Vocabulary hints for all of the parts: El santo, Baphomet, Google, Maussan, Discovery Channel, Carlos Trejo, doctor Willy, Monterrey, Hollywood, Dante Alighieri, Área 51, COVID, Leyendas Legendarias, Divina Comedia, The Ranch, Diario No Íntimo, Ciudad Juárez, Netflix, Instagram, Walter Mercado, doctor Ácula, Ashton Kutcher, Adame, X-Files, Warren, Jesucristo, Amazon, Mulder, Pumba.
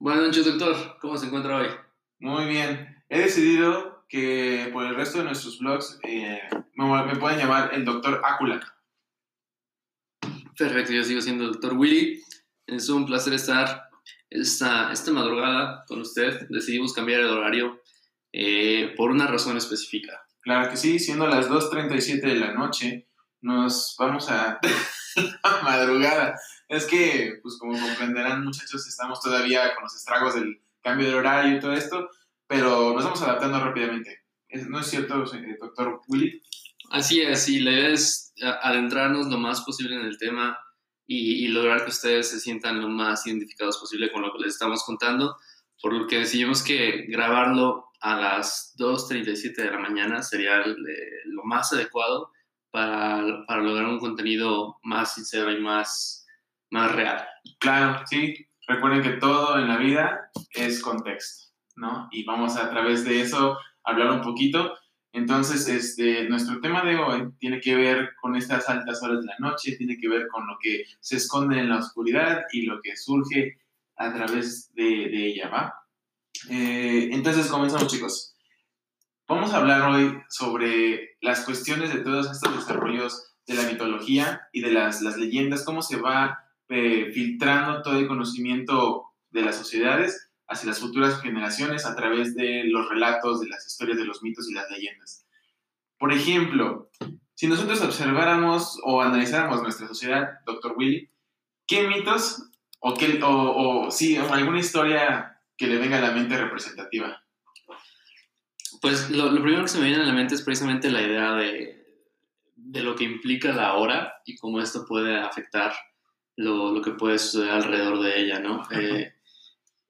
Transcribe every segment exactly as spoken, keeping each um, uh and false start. Buenas noches, doctor. ¿Cómo se encuentra hoy? Muy bien. He decidido que por el resto de nuestros blogs eh, me, me pueden llamar el doctor Ácula. Perfecto, yo sigo siendo el doctor Willy. Es un placer estar esta, esta madrugada con usted. Decidimos cambiar el horario eh, por una razón específica. Claro que sí, siendo las dos treinta y siete de la noche, nos vamos a la madrugada. Es que, pues como comprenderán, muchachos, estamos todavía con los estragos del cambio de horario y todo esto, pero nos vamos adaptando rápidamente. ¿No es cierto, doctor Willy? Así es, sí, la idea es adentrarnos lo más posible en el tema y, y lograr que ustedes se sientan lo más identificados posible con lo que les estamos contando, por lo que decidimos que grabarlo a las dos treinta y siete de la mañana sería el, eh, lo más adecuado para, para lograr un contenido más sincero y más, más real. Claro, sí. Recuerden que todo en la vida es contexto, ¿no? Y vamos a, a través de eso hablar un poquito. Entonces, este, nuestro tema de hoy tiene que ver con estas altas horas de la noche, tiene que ver con lo que se esconde en la oscuridad y lo que surge a través de, de ella, ¿va? Eh, entonces, comenzamos, chicos. Vamos a hablar hoy sobre las cuestiones de todos estos desarrollos de la mitología y de las, las leyendas, cómo se va eh, filtrando todo el conocimiento de las sociedades hacia las futuras generaciones a través de los relatos, de las historias, de los mitos y las leyendas. Por ejemplo, si nosotros observáramos o analizáramos nuestra sociedad, doctor Willy, ¿qué mitos o, qué, o, o sí, alguna historia que le venga a la mente representativa? Pues lo, lo primero que se me viene a la mente es precisamente la idea de, de lo que implica la hora y cómo esto puede afectar lo, lo que puede suceder alrededor de ella, ¿no? Eh,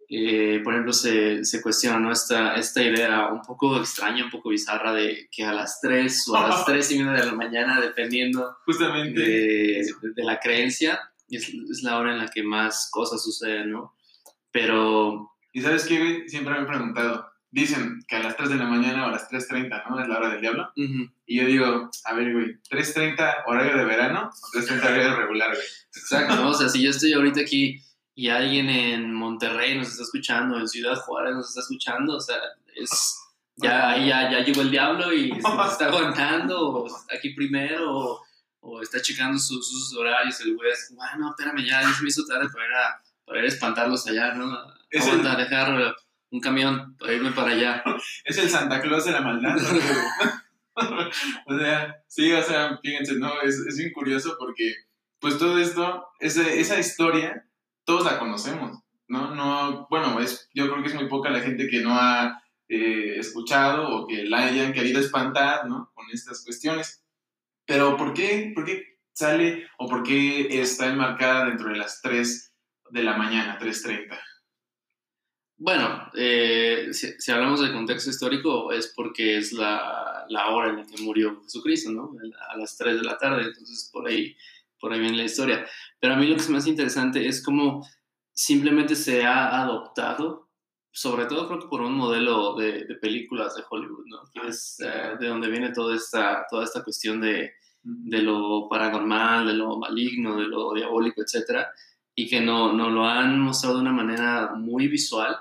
eh, por ejemplo, se, se cuestiona, ¿no?, esta, esta idea un poco extraña, un poco bizarra de que a las tres o a las tres y media de la mañana, dependiendo justamente de, de la creencia, es, es la hora en la que más cosas suceden, ¿no? Pero... ¿Y sabes qué? Siempre me he preguntado... Dicen que a las tres de la mañana o a las tres treinta, ¿no? Es la hora del diablo. Uh-huh. Y yo digo, a ver, güey, ¿tres treinta horario de verano o tres treinta horario regular, güey? Exacto, ¿no? O sea, si yo estoy ahorita aquí y alguien en Monterrey nos está escuchando, en Ciudad Juárez nos está escuchando, o sea, es... Ya, ya, ya llegó el diablo y se nos está aguantando, o está aquí primero, o, o está checando sus, sus horarios, el güey es, bueno, espérame, ya, ya se me hizo tarde para ir a, para ir a espantarlos allá, ¿no? Aguanta, el... dejar... un camión para irme para allá. Es el Santa Claus de la maldad, ¿no? O sea, sí, o sea, fíjense, ¿no? Es, es bien curioso porque, pues todo esto, esa, esa historia, todos la conocemos, ¿no? no bueno, es, yo creo que es muy poca la gente que no ha eh, escuchado o que la hayan querido espantar, ¿no? Con estas cuestiones. Pero, ¿por qué, por qué sale o por qué está enmarcada dentro de las tres de la mañana, tres treinta? Bueno, eh, si, si hablamos del contexto histórico es porque es la, la hora en la que murió Jesucristo, ¿no? A las tres de la tarde, entonces por ahí, por ahí viene la historia. Pero a mí lo que es más interesante es cómo simplemente se ha adoptado, sobre todo creo que por un modelo de, de películas de Hollywood, ¿no? Que es eh, de donde viene toda esta, toda esta cuestión de, de lo paranormal, de lo maligno, de lo diabólico, etcétera, y que no, no lo han mostrado de una manera muy visual,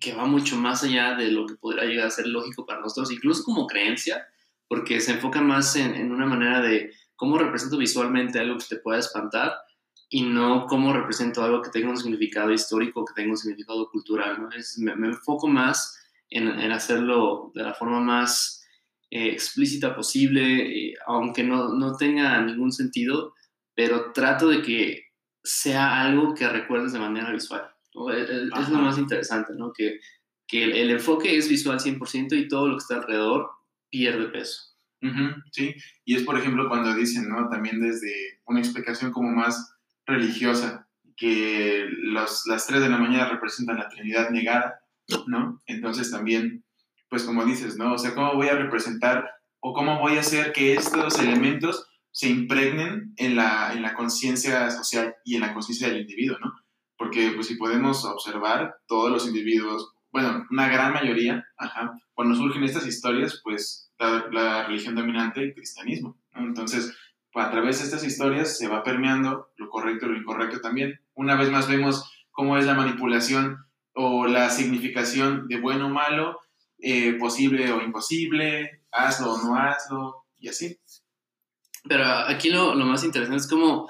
que va mucho más allá de lo que podría llegar a ser lógico para nosotros, incluso como creencia, porque se enfoca más en, en una manera de cómo represento visualmente algo que te pueda espantar y no cómo represento algo que tenga un significado histórico, que tenga un significado cultural, ¿no? Es, me, me enfoco más en, en hacerlo de la forma más eh, explícita posible, eh, aunque no, no tenga ningún sentido, pero trato de que sea algo que recuerdes de manera visual, ¿no? Es, es lo más interesante, ¿no? Que, que el, el enfoque es visual cien por ciento y todo lo que está alrededor pierde peso. Uh-huh, sí, y es por ejemplo cuando dicen, ¿no? También desde una explicación como más religiosa, que los, las tres de la mañana representan la Trinidad negada, ¿no? Entonces también, pues como dices, ¿no? O sea, ¿cómo voy a representar o cómo voy a hacer que estos elementos se impregnen en la, en la conciencia social y en la conciencia del individuo, ¿no? Porque, pues, si podemos observar, todos los individuos, bueno, una gran mayoría, ajá, cuando surgen estas historias, pues, la, la religión dominante, el cristianismo, ¿no? Entonces, pues, a través de estas historias se va permeando lo correcto y lo incorrecto también. Una vez más vemos cómo es la manipulación o la significación de bueno o malo, eh, posible o imposible, hazlo o no hazlo, y así. Pero aquí lo, lo más interesante es cómo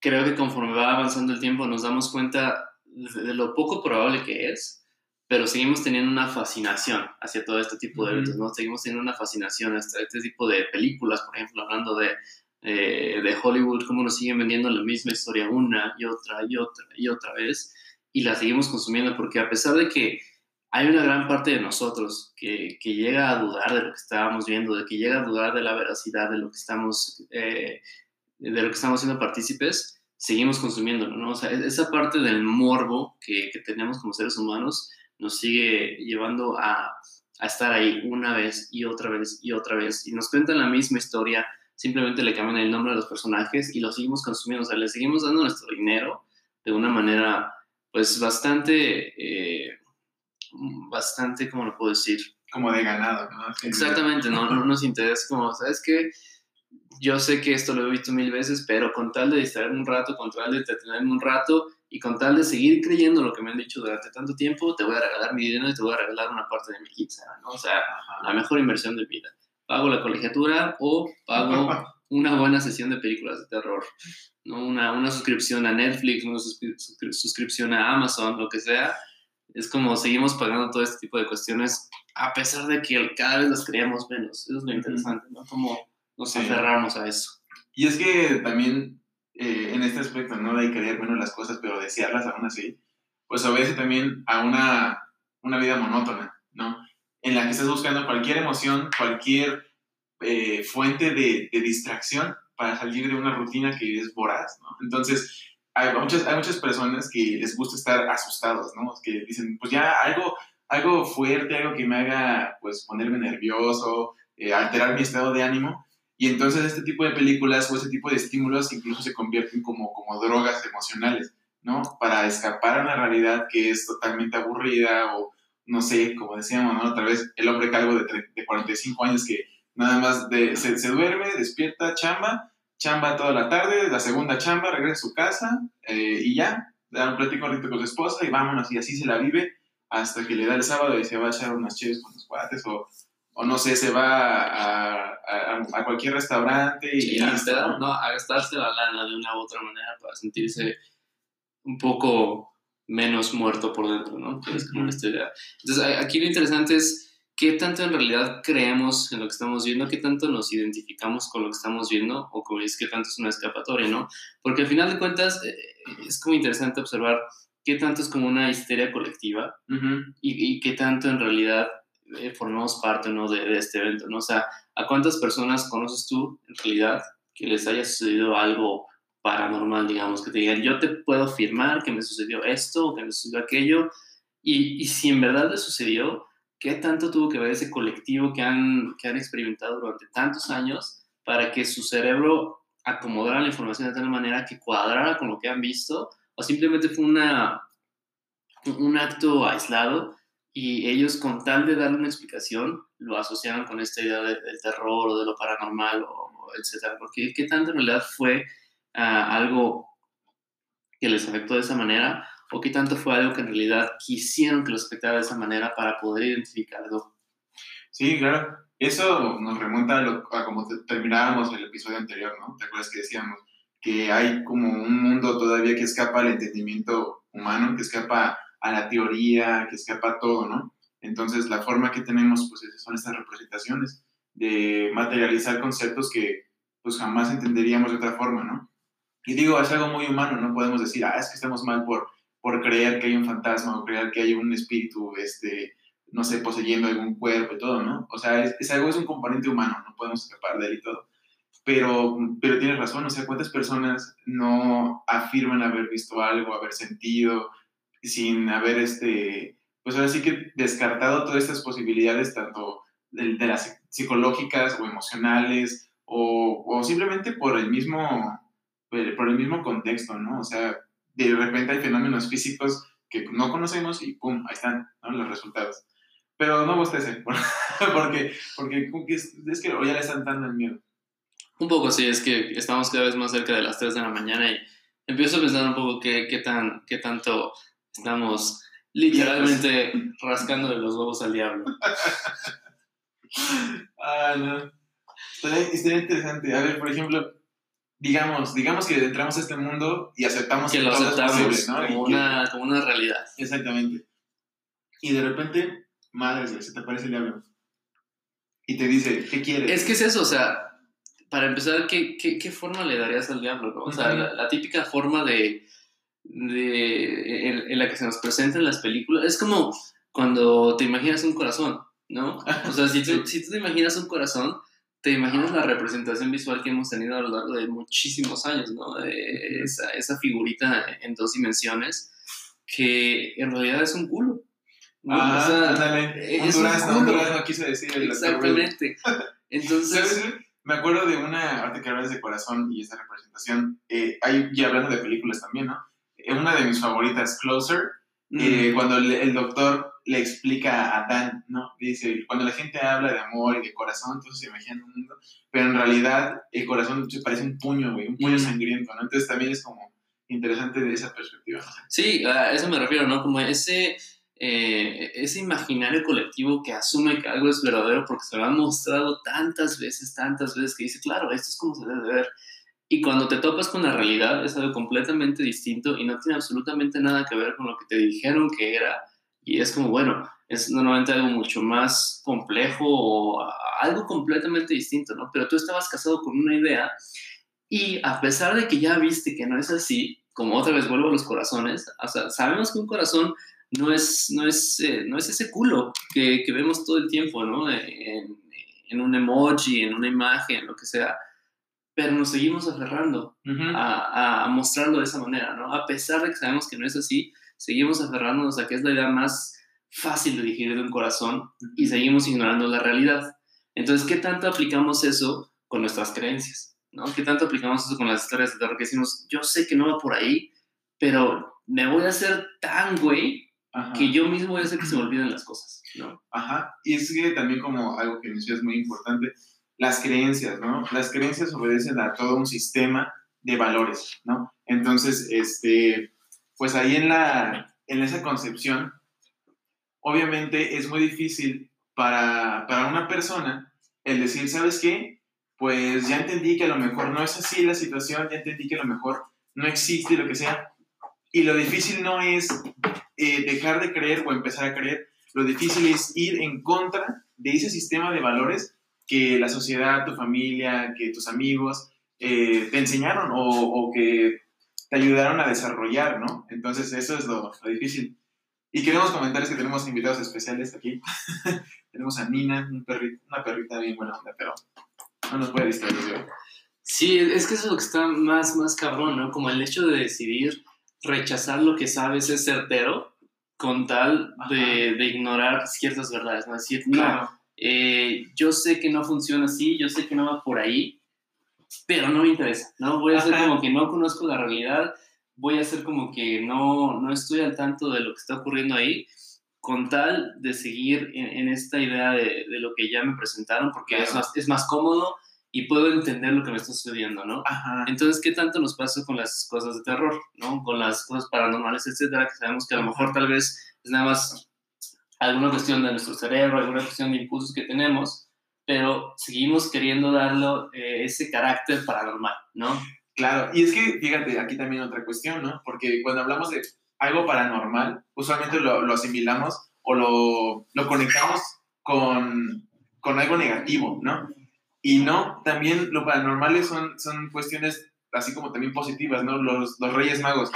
creo que conforme va avanzando el tiempo nos damos cuenta de, de lo poco probable que es, pero seguimos teniendo una fascinación hacia todo este tipo de eventos, ¿no? Seguimos teniendo una fascinación hacia este tipo de películas, por ejemplo, hablando de, eh, de Hollywood, cómo nos siguen vendiendo la misma historia una y otra y otra y otra vez, y la seguimos consumiendo, porque a pesar de que hay una gran parte de nosotros que, que llega a dudar de lo que estábamos viendo, de que llega a dudar de la veracidad de lo que estamos, eh, de lo que estamos siendo partícipes, seguimos consumiéndolo, ¿no? O sea, esa parte del morbo que, que tenemos como seres humanos nos sigue llevando a, a estar ahí una vez y otra vez y otra vez. Y nos cuentan la misma historia, simplemente le cambian el nombre a los personajes y lo seguimos consumiendo. O sea, le seguimos dando nuestro dinero de una manera, pues, bastante, eh, bastante, ¿cómo lo puedo decir? Como de ganado, ¿no? Exactamente, no, no nos interesa como, ¿sabes qué? Yo sé que esto lo he visto mil veces, pero con tal de distraerme un rato, con tal de entretenerme un rato, y con tal de seguir creyendo lo que me han dicho durante tanto tiempo, te voy a regalar mi dinero y te voy a regalar una parte de mi quincena, ¿no? O sea, la mejor inversión de vida. Pago la colegiatura o pago una buena sesión de películas de terror, ¿no? Una, una suscripción a Netflix, una suscri- suscri- suscripción a Amazon, lo que sea. Es como seguimos pagando todo este tipo de cuestiones, a pesar de que cada vez las creemos menos. Eso es lo interesante, ¿no? Como nos aferramos a eso. Y es que también... Eh, en este aspecto, ¿no? De creer menos las cosas, pero desearlas aún así, pues obedece también a una, una vida monótona, ¿no? En la que estás buscando cualquier emoción, cualquier eh, fuente de, de distracción para salir de una rutina que es voraz, ¿no? Entonces, hay muchas, hay muchas personas que les gusta estar asustados, ¿no? Que dicen, pues ya algo, algo fuerte, algo que me haga, pues, ponerme nervioso, eh, alterar mi estado de ánimo. Y entonces este tipo de películas o este tipo de estímulos incluso se convierten como, como drogas emocionales, ¿no? Para escapar a una realidad que es totalmente aburrida o, no sé, como decíamos, ¿no? Otra vez, el hombre calvo de, de cuarenta y cinco años que nada más de, se, se duerme, despierta, chamba, chamba toda la tarde, la segunda chamba, regresa a su casa eh, y ya, da un platico rico con su esposa y vámonos, y así se la vive hasta que le da el sábado y se va a echar unas chives con los cuates o... O no sé, se va a, a, a cualquier restaurante y... Sí, a gastar, ¿no? A gastarse la lana de una u otra manera para sentirse un poco menos muerto por dentro, ¿no? Que es como esta idea. Entonces, aquí lo interesante es qué tanto en realidad creemos en lo que estamos viendo, qué tanto nos identificamos con lo que estamos viendo, o como es que tanto es una escapatoria, ¿no? Porque al final de cuentas es como interesante observar qué tanto es como una histeria colectiva, uh-huh, y, y qué tanto en realidad... formamos parte, ¿no? de, de este evento, ¿no? O sea, ¿a cuántas personas conoces tú en realidad que les haya sucedido algo paranormal, digamos, que te digan, yo te puedo afirmar que me sucedió esto o que me sucedió aquello? Y, y si en verdad les sucedió, ¿qué tanto tuvo que ver ese colectivo que han, que han experimentado durante tantos años para que su cerebro acomodara la información de tal manera que cuadrara con lo que han visto? ¿O simplemente fue una, un acto aislado? Y ellos, con tal de darle una explicación, lo asociaron con esta idea de, del terror o de lo paranormal, o, etcétera. Porque ¿qué tanto en realidad fue uh, algo que les afectó de esa manera? ¿O qué tanto fue algo que en realidad quisieron que los afectara de esa manera para poder identificarlo? Sí, claro. Eso nos remonta a, lo, a como te, terminábamos el episodio anterior, ¿no? ¿Te acuerdas que decíamos que hay como un mundo todavía que escapa al entendimiento humano, que escapa a la teoría, que escapa todo, ¿no? Entonces, la forma que tenemos, pues, son estas representaciones de materializar conceptos que, pues, jamás entenderíamos de otra forma, ¿no? Y digo, es algo muy humano, no podemos decir, ah, es que estamos mal por, por creer que hay un fantasma o creer que hay un espíritu, este, no sé, poseyendo algún cuerpo y todo, ¿no? O sea, es, es algo, es un componente humano, no podemos escapar de él y todo. Pero, pero tienes razón, o sea, ¿cuántas personas no afirman haber visto algo, haber sentido, sin haber, este, pues ahora sí que descartado todas estas posibilidades, tanto de, de las psicológicas o emocionales, o, o simplemente por el, mismo, por el mismo contexto, ¿no? O sea, de repente hay fenómenos físicos que no conocemos y ¡pum!, ahí están, ¿no?, los resultados. Pero no bostece, porque, porque es que ya le están dando el miedo. Un poco, sí, es que estamos cada vez más cerca de las tres de la mañana y empiezo a pensar un poco qué, qué, tan, qué tanto... Estamos literalmente rascando de los huevos al diablo. Ah, no. Estaría, estaría interesante. A ver, por ejemplo, digamos, digamos que entramos a este mundo y aceptamos que, que lo aceptamos posible, ¿no? Como, una, que, como una realidad. Exactamente. Y de repente, madre, se te aparece el diablo y te dice, ¿qué quieres? Es que es eso, o sea, para empezar, ¿qué, qué, qué forma le darías al diablo, ¿no? O sea, uh-huh. la, la típica forma de, de en, en la que se nos presentan las películas. Es como cuando te imaginas un corazón, ¿no? O sea, si tú, si tú te imaginas un corazón, te imaginas la representación visual que hemos tenido a lo largo de muchísimos años, ¿no? De esa, esa figurita en dos dimensiones que en realidad es un culo. Bueno, ah, o sea, dale. Un durazno, un durazno quise decir. Exactamente. Entonces, ¿sabes? Me acuerdo de una, ahorita que hablas de corazón y esa representación, eh, hay, y hablando de películas también, ¿no? Una de mis favoritas, Closer, eh, mm. cuando le, el doctor le explica a Dan, ¿no? Dice, cuando la gente habla de amor y de corazón, entonces se imaginan un mundo, pero en realidad el corazón se parece un puño, güey, un puño mm. sangriento, ¿no? Entonces también es como interesante de esa perspectiva. Sí, a eso me refiero, ¿no? Como ese... Eh, ese imaginario colectivo que asume que algo es verdadero porque se lo han mostrado tantas veces, tantas veces, que dice, claro, esto es como se debe ver. Y cuando te topas con la realidad es algo completamente distinto y no tiene absolutamente nada que ver con lo que te dijeron que era. Y es como, bueno, es normalmente algo mucho más complejo o algo completamente distinto, ¿no? Pero tú estabas casado con una idea y a pesar de que ya viste que no es así, como otra vez vuelvo a los corazones, o sea, sabemos que un corazón no es, no es, eh, no es ese culo que, que vemos todo el tiempo, ¿no? En, en un emoji, en una imagen, lo que sea. Pero nos seguimos aferrando uh-huh. a, a mostrarlo de esa manera, ¿no? A pesar de que sabemos que no es así, seguimos aferrándonos a que es la idea más fácil de digerir de un corazón uh-huh. y seguimos ignorando la realidad. Entonces, ¿qué tanto aplicamos eso con nuestras creencias, ¿no? ¿Qué tanto aplicamos eso con las historias de terror que decimos, yo sé que no va por ahí, pero me voy a hacer tan güey? Ajá. Que yo mismo voy a hacer que se me olviden las cosas, ¿no? Ajá, y es que también como algo que mencionas muy importante, las creencias, ¿no? Las creencias obedecen a todo un sistema de valores, ¿no? Entonces, este, pues ahí en, la, en esa concepción, obviamente es muy difícil para, para una persona el decir, ¿sabes qué? Pues ya entendí que a lo mejor no es así la situación, ya entendí que a lo mejor no existe lo que sea, y lo difícil no es... Eh, dejar de creer o empezar a creer, lo difícil es ir en contra de ese sistema de valores que la sociedad, tu familia, que tus amigos eh, te enseñaron o, o que te ayudaron a desarrollar, ¿no? Entonces eso es lo, lo difícil. Y queremos comentarles que tenemos invitados especiales aquí. Tenemos a Nina, un perrito, una perrita bien buena onda, pero no nos puede distraer, ¿no? Sí, es que eso es lo que está más, más cabrón, ¿no? Como el hecho de decidir rechazar lo que sabes es certero con tal de, de ignorar ciertas verdades, ¿no? Es decir, claro. no, eh, yo sé que no funciona así, yo sé que no va por ahí, pero no me interesa, ¿no? Voy a hacer Ajá. como que no conozco la realidad, voy a hacer como que no, no estoy al tanto de lo que está ocurriendo ahí, con tal de seguir en, en esta idea de, de lo que ya me presentaron, porque claro. es más, es más cómodo y puedo entender lo que me está sucediendo, ¿no? Ajá. Entonces, ¿qué tanto nos pasa con las cosas de terror, ¿no? Con las cosas paranormales, etcétera, que sabemos que a lo mejor tal vez es nada más alguna cuestión de nuestro cerebro, alguna cuestión de impulsos que tenemos, pero seguimos queriendo darle eh, ese carácter paranormal, ¿no? Claro, y es que, fíjate, aquí también otra cuestión, ¿no? Porque cuando hablamos de algo paranormal, usualmente lo, lo asimilamos o lo, lo conectamos con, con algo negativo, ¿no? Y no, también lo paranormal son, son cuestiones así como también positivas, ¿no? Los, los Reyes Magos.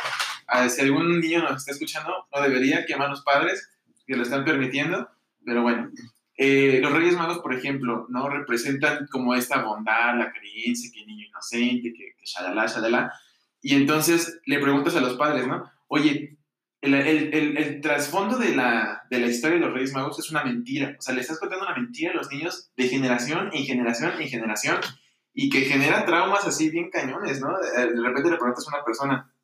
Ah, si algún niño nos está escuchando, no debería, que aman los padres, que lo están permitiendo, pero bueno. Eh, los Reyes Magos, por ejemplo, ¿no? Representan como esta bondad, la creencia, que niño inocente, que, que shalala, shalala. Y entonces le preguntas a los padres, ¿no? Oye, el, el, el, el trasfondo de la, de la historia de los Reyes Magos es una mentira. O sea, le estás contando una mentira a los niños de generación en generación en generación y que genera traumas así bien cañones, ¿no? De repente le preguntas a una persona,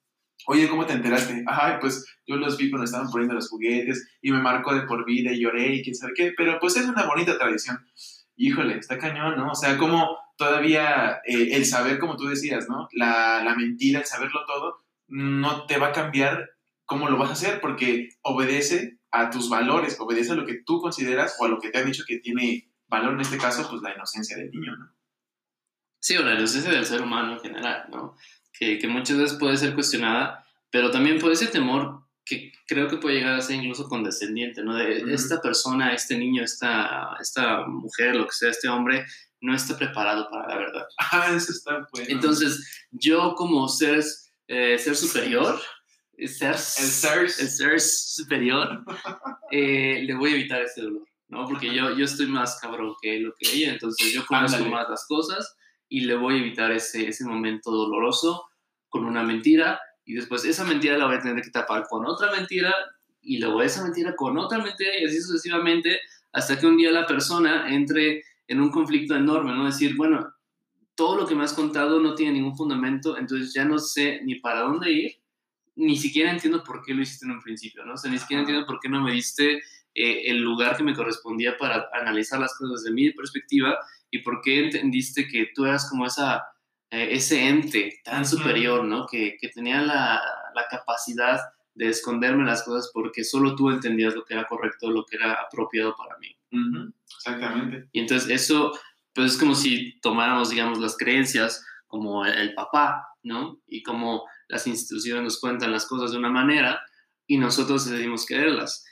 oye, ¿cómo te enteraste? Ay, pues yo los vi cuando estaban poniendo los juguetes y me marcó de por vida y lloré y quién sabe qué, pero pues es una bonita tradición. Híjole, está cañón, ¿no? O sea, como todavía eh, el saber, como tú decías, ¿no? La, la mentira, el saberlo todo, no te va a cambiar ¿cómo lo vas a hacer? Porque obedece a tus valores, obedece a lo que tú consideras o a lo que te han dicho que tiene valor, en este caso, pues la inocencia del niño, ¿no? Sí, o la inocencia del ser humano en general, ¿no? Que, que muchas veces puede ser cuestionada, pero también por ese temor que creo que puede llegar a ser incluso condescendiente, ¿no? De uh-huh. esta persona, este niño, esta, esta mujer, lo que sea, este hombre, no está preparado para la verdad. Ah, eso está bueno. Entonces, yo como ser, eh, ser superior... Ser, el ser, el ser superior eh, le voy a evitar ese dolor, ¿no? Porque yo, yo estoy más cabrón que lo que ella, entonces yo conozco Ándale. más las cosas y le voy a evitar ese, ese momento doloroso con una mentira, y después esa mentira la voy a tener que tapar con otra mentira, y luego esa mentira con otra mentira, y así sucesivamente, hasta que un día la persona entre en un conflicto enorme, ¿no? Decir, bueno, todo lo que me has contado no tiene ningún fundamento, entonces ya no sé ni para dónde ir, ni siquiera entiendo por qué lo hiciste en un principio, ¿no? O sea, ni siquiera entiendo por qué no me diste eh, el lugar que me correspondía para analizar las cosas desde mi perspectiva, y por qué entendiste que tú eras como esa, eh, ese ente tan uh-huh. superior, ¿no? Que, que tenía la, la capacidad de esconderme las cosas porque solo tú entendías lo que era correcto, lo que era apropiado para mí. Uh-huh. Exactamente. Y entonces eso, pues es como si tomáramos, digamos, las creencias como el, el papá, ¿no? Y como las instituciones nos cuentan las cosas de una manera y nosotros decidimos creerlas.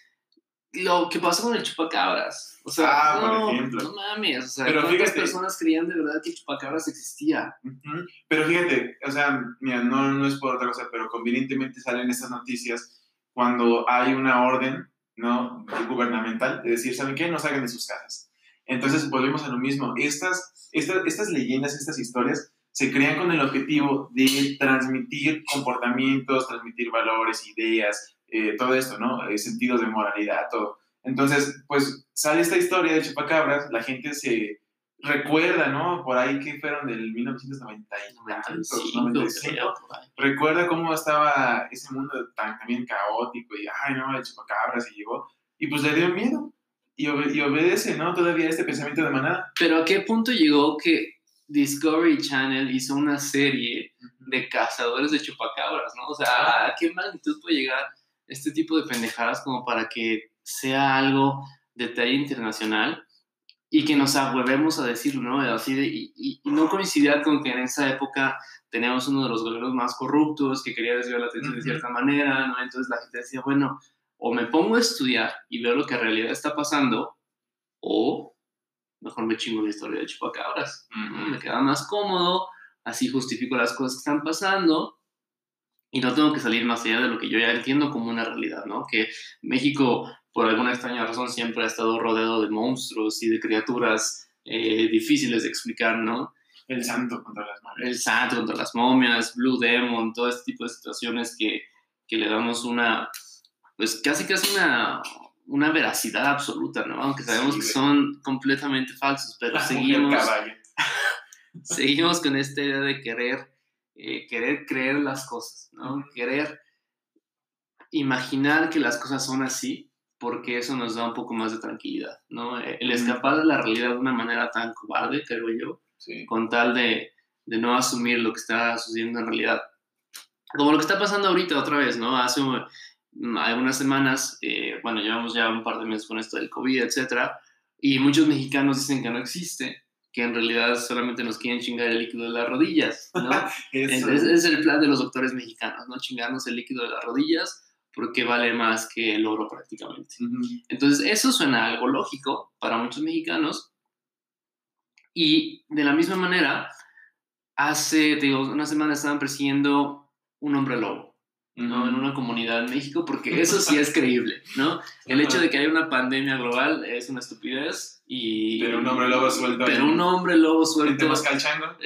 Lo que pasó con el chupacabras. O sea, ah, no, por ejemplo. No mames. O sea, pero ¿cuántas fíjate, personas creían de verdad que el chupacabras existía? Uh-huh. Pero fíjate, o sea, mira, no, no es por otra cosa, pero convenientemente salen estas noticias cuando hay una orden, ¿no? Gubernamental, de decir, ¿saben qué? No salgan de sus casas. Entonces volvemos a lo mismo. Estas, estas, estas leyendas, estas historias se crean con el objetivo de transmitir comportamientos, transmitir valores, ideas, eh, todo esto, ¿no? Eh, sentidos de moralidad, todo. Entonces, pues, sale esta historia de chupacabras, la gente se recuerda, ¿no? Por ahí que fueron del mil novecientos noventa y cinco Recuerda cómo estaba ese mundo tan también caótico y, ay, no, el chupacabras se llegó. Y pues le dio miedo y, ob- y obedece, ¿no? Todavía este pensamiento de manada. Pero ¿a qué punto llegó que Discovery Channel hizo una serie de cazadores de chupacabras, ¿no? O sea, ¿a qué magnitud puede llegar este tipo de pendejadas como para que sea algo de talla internacional y que nos ahuevemos a decirlo, ¿no? Así de, y, y, y no coincidir con que en esa época teníamos uno de los gobiernos más corruptos que quería desviar la atención de cierta manera, ¿no? Entonces la gente decía, bueno, o me pongo a estudiar y veo lo que en realidad está pasando, o mejor me chingo la historia de chupacabras. Uh-huh. Me queda más cómodo, así justifico las cosas que están pasando y no tengo que salir más allá de lo que yo ya entiendo como una realidad, ¿no? Que México, por alguna extraña razón, siempre ha estado rodeado de monstruos y de criaturas eh, difíciles de explicar, ¿no? El santo contra las momias. El santo contra las momias, Blue Demon, todo este tipo de situaciones que, que le damos una, pues casi casi una... una veracidad absoluta, ¿no? Aunque sabemos sí, que son completamente falsos, pero la seguimos seguimos con esta idea de querer eh, querer creer las cosas, ¿no? Uh-huh. Querer imaginar que las cosas son así, porque eso nos da un poco más de tranquilidad, ¿no? El escapar uh-huh. de la realidad de una manera tan cobarde, creo yo, sí. con tal de, de no asumir lo que está sucediendo en realidad. Como lo que está pasando ahorita otra vez, ¿no? Hace un... algunas semanas, eh, bueno, llevamos ya un par de meses con esto del COVID, etcétera, y muchos mexicanos dicen que no existe, que en realidad solamente nos quieren chingar el líquido de las rodillas, ¿no? Entonces, es el plan de los doctores mexicanos, ¿no? Chingarnos el líquido de las rodillas porque vale más que el oro prácticamente. Uh-huh. Entonces, eso suena algo lógico para muchos mexicanos, y de la misma manera, hace, te digo, una semana estaban persiguiendo un hombre lobo, ¿no? En una comunidad en México, porque eso sí es creíble, ¿no? El hecho de que haya una pandemia global es una estupidez y... Pero un hombre lobo suelto. Pero un hombre lobo suelto. ¿Te vas calchando?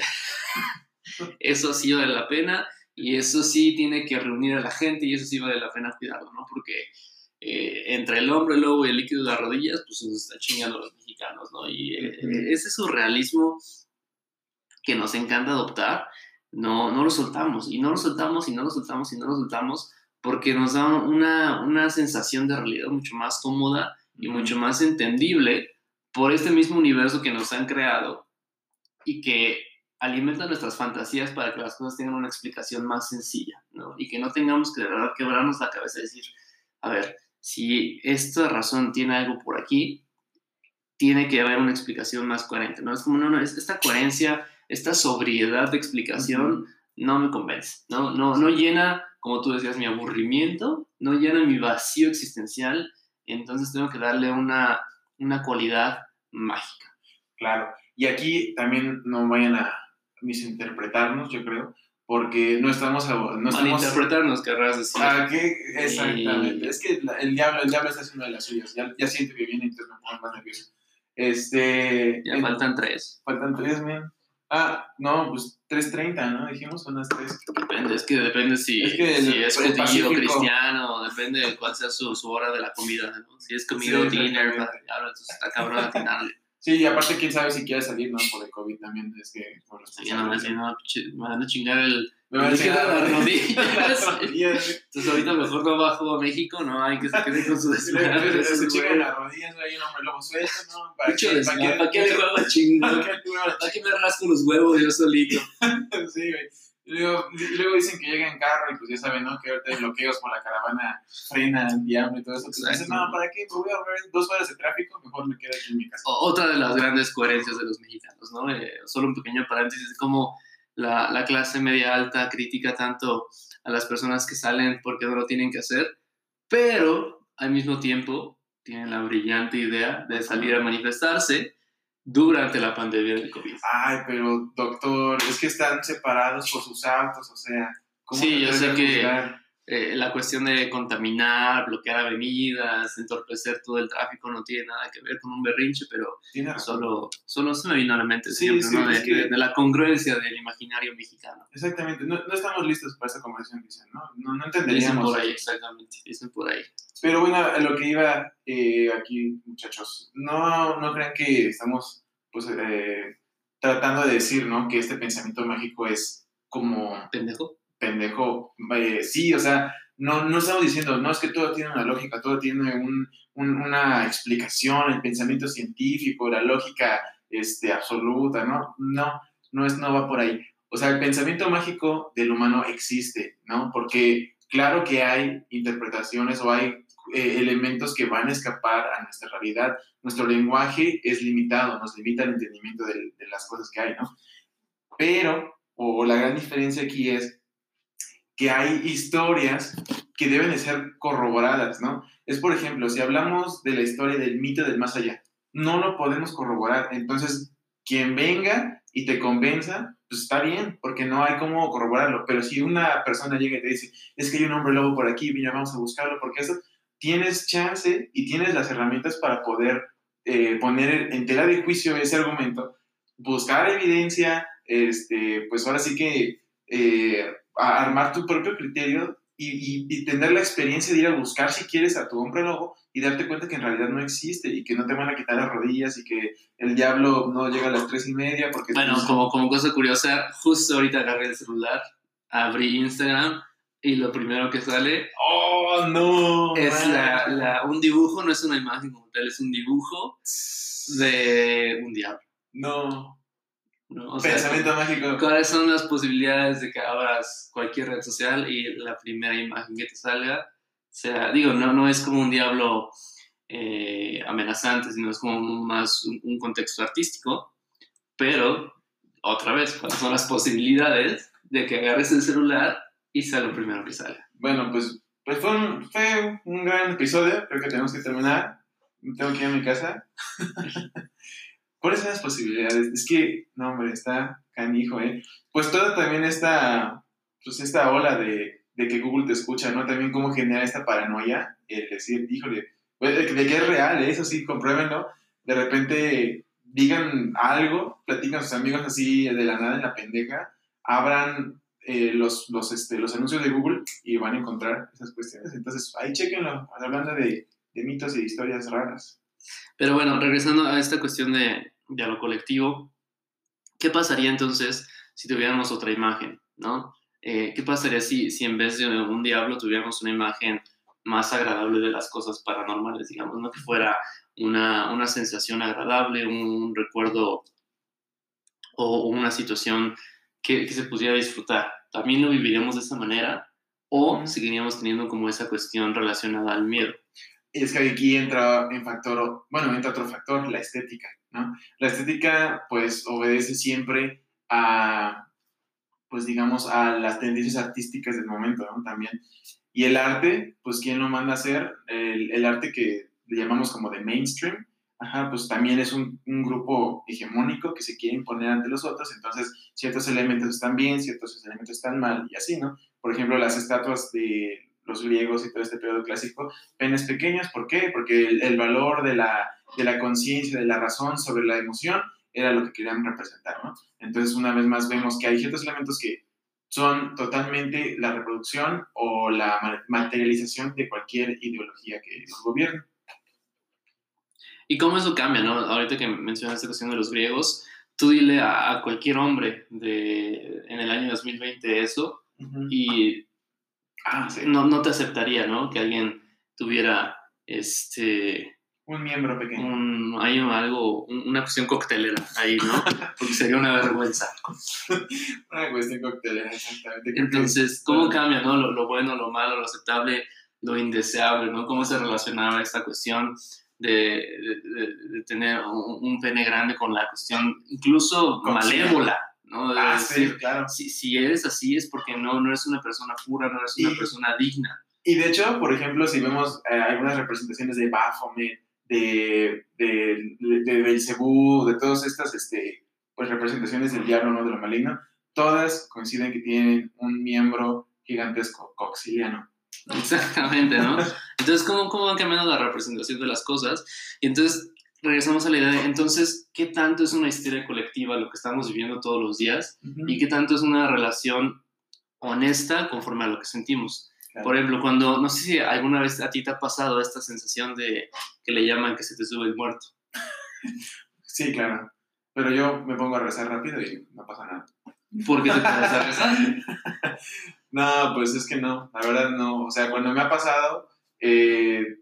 Eso sí vale la pena, y eso sí tiene que reunir a la gente, y eso sí vale la pena cuidarlo, ¿no? Porque eh, entre el hombre lobo y el líquido de las rodillas, pues nos está chingando a los mexicanos, ¿no? Y eh, uh-huh. ese surrealismo que nos encanta adoptar, No, no lo soltamos, y no lo soltamos, y no lo soltamos, y no lo soltamos, porque nos da una, una sensación de realidad mucho más cómoda y mucho más entendible por este mismo universo que nos han creado y que alimenta nuestras fantasías para que las cosas tengan una explicación más sencilla, ¿no? Y que no tengamos que de verdad quebrarnos la cabeza y decir, a ver, si esta razón tiene algo por aquí, tiene que haber una explicación más coherente, ¿no? Es como, no, no, esta coherencia, esta sobriedad de explicación uh-huh. no me convence, ¿no? No, no llena, como tú decías, mi aburrimiento, no llena mi vacío existencial, entonces tengo que darle una, una cualidad mágica. Claro, y aquí también no vayan a misinterpretarnos, yo creo, porque no estamos... A, no malinterpretarnos, estamos... querrás decir. ¿A qué? Exactamente. Y... Es que el diablo, el diablo está haciendo de las suyas. Ya, ya siento que viene, entonces me pongo más nervioso. Este... Ya el... faltan tres. Faltan tres, man. Ah, no, pues tres treinta, ¿no? Dijimos son las tres. Depende, es que depende si es, que el, si es el comido cristiano, depende de cuál sea su, su hora de la comida, ¿no? Si es comido sí, dinner, claro, entonces está cabrón atinarle. Sí, y aparte quién sabe si quiere salir, ¿no? Por el COVID también, es que... Por los sí, no, sí, no, me van a chingar el... Me van a chingar las rodillas. Entonces ahorita mejor no bajo a México, no, hay que se quede con su desmadre. Se, se, se chingan las rodillas, güey, hay un hombre lobo suelto, ¿no? ¿Para qué me va a chingar? ¿Para qué me rasco los huevos yo solito? Sí, güey. Luego, luego dicen que llega en carro y pues ya saben, ¿no? Que ahorita hay bloqueos por la caravana, frena, diablo y todo eso. Entonces dicen, no, ¿para qué? Me voy a ahorrar dos horas de tráfico, mejor me quedo aquí en mi casa. Otra de las grandes coherencias de los mexicanos, ¿no? Eh, solo un pequeño paréntesis, como la, la clase media alta critica tanto a las personas que salen porque no lo tienen que hacer, pero al mismo tiempo tienen la brillante idea de salir a manifestarse durante la pandemia del COVID. Ay, pero doctor, es que están separados por sus autos, o sea... ¿cómo sí, yo sé que eh, la cuestión de contaminar, bloquear avenidas, entorpecer todo el tráfico no tiene nada que ver con un berrinche, pero solo, solo se me vino a la mente sí, siempre, sí, ¿no? de, que... de, de la congruencia del imaginario mexicano. Exactamente, no, no estamos listos para esta conversación, dicen, ¿no? No, no entenderíamos. Dicen por ahí, exactamente, dicen por ahí. Pero bueno, a lo que iba eh, aquí, muchachos, no, no crean que estamos pues, eh, tratando de decir, ¿no? Que este pensamiento mágico es como... ¿Pendejo? Pendejo, eh, sí, o sea, no, no estamos diciendo, no, es que todo tiene una lógica, todo tiene un, un, una explicación, el pensamiento científico, la lógica este, absoluta, ¿no? No, no, es, no va por ahí. O sea, el pensamiento mágico del humano existe, ¿no? Porque... Claro que hay interpretaciones o hay eh, elementos que van a escapar a nuestra realidad. Nuestro lenguaje es limitado, nos limita el entendimiento de, de las cosas que hay, ¿no? Pero, o la gran diferencia aquí es que hay historias que deben de ser corroboradas, ¿no? Es, por ejemplo, si hablamos de la historia del mito del más allá, no lo podemos corroborar. Entonces, quien venga y te convenza... pues está bien, porque no hay cómo corroborarlo, pero si una persona llega y te dice, es que hay un hombre lobo por aquí, mira, vamos a buscarlo, porque eso, tienes chance y tienes las herramientas para poder eh, poner en tela de juicio ese argumento, buscar evidencia, este, pues ahora sí que eh, armar tu propio criterio y, y, y tener la experiencia de ir a buscar si quieres a tu hombre lobo y darte cuenta que en realidad no existe y que no te van a quitar las rodillas y que el diablo no llega a las tres y media porque... Bueno, como, como cosa curiosa, justo ahorita agarré el celular, abrí Instagram y lo primero que sale... ¡Oh, no! Es la, la, un dibujo, no es una imagen como tal, es un dibujo de un diablo. No. no o Pensamiento sea, mágico. ¿Cuáles son las posibilidades de que abras cualquier red social y la primera imagen que te salga? O sea, digo, no, no es como un diablo eh, amenazante, sino es como más un, un contexto artístico, pero, otra vez, ¿cuáles son las posibilidades de que agarres el celular y sea lo primero que salga? Bueno, pues, pues fue, un, fue un gran episodio, creo que tenemos que terminar, tengo que ir a mi casa. ¿Cuáles son las posibilidades? Es que, no hombre, está canijo, ¿eh? Pues toda también esta, pues esta ola de... de que Google te escucha, ¿no? También cómo genera esta paranoia, el decir, híjole, de que es real, ¿eh? Eso sí, compruébenlo, de repente digan algo, platican a sus amigos así de la nada en la pendeja, abran eh, los, los, este, los anuncios de Google y van a encontrar esas cuestiones, entonces ahí chéquenlo, hablando de, de mitos y de historias raras. Pero bueno, regresando a esta cuestión de, de a lo colectivo, ¿qué pasaría entonces si tuviéramos otra imagen, ¿no? Eh, ¿Qué pasaría si, si en vez de un diablo tuviéramos una imagen más agradable de las cosas paranormales, digamos, no que fuera una, una sensación agradable, un, un recuerdo o una situación que, que se pudiera disfrutar. También lo viviríamos de esa manera o seguiríamos teniendo como esa cuestión relacionada al miedo. Es que aquí entra en factor, bueno, entra otro factor, la estética, ¿no? La estética, pues, obedece siempre a, pues, digamos, a las tendencias artísticas del momento, ¿no? También. Y el arte, pues, ¿quién lo manda a hacer? El, el arte que le llamamos como de mainstream, ajá, pues, también es un, un grupo hegemónico que se quiere imponer ante los otros, entonces, ciertos elementos están bien, ciertos elementos están mal, y así, ¿no? Por ejemplo, las estatuas de los griegos y todo este periodo clásico, penes pequeños, ¿por qué? Porque el, el valor de la, de la conciencia, de la razón sobre la emoción, era lo que querían representar, ¿no? Entonces, una vez más, vemos que hay ciertos elementos que son totalmente la reproducción o la materialización de cualquier ideología que nos gobierne. ¿Y cómo eso cambia, no? Ahorita que mencionas la cuestión de los griegos, tú dile a, a cualquier hombre de, en el año dos mil veinte eso, uh-huh. y... Ah, sí. no, no te aceptaría, ¿no? Que alguien tuviera, este... un miembro pequeño. Un, hay algo, un, una cuestión coctelera ahí, ¿no? Porque sería una vergüenza. Una cuestión coctelera, exactamente. Entonces, ¿cómo cambia, no? Lo, lo bueno, lo malo, lo aceptable, lo indeseable, ¿no? ¿Cómo se relacionaba esta cuestión de, de, de, de tener un, un pene grande con la cuestión, incluso con malévola? Sí. ¿No? De ah, decir, sí, claro. Si, si eres así es porque no, no eres una persona pura, no eres y, una persona digna. Y de hecho, por ejemplo, si vemos eh, algunas representaciones de Baphomet, de, de, de Belcebú, de todas estas este, pues, representaciones del diablo, ¿no? De lo maligno, todas coinciden que tienen un miembro gigantesco, coxiliano. Exactamente, ¿no? Entonces, ¿cómo, cómo van cambiando la representación de las cosas? Y entonces... regresamos a la idea de, entonces, ¿qué tanto es una histeria colectiva lo que estamos viviendo todos los días? Uh-huh. ¿Y qué tanto es una relación honesta conforme a lo que sentimos? Claro. Por ejemplo, cuando, no sé si alguna vez a ti te ha pasado esta sensación de que le llaman que se te sube el muerto. Sí, claro. Pero yo me pongo a rezar rápido y no pasa nada. ¿Por qué te pones a rezar? No, pues es que no. La verdad no. O sea, cuando me ha pasado, eh,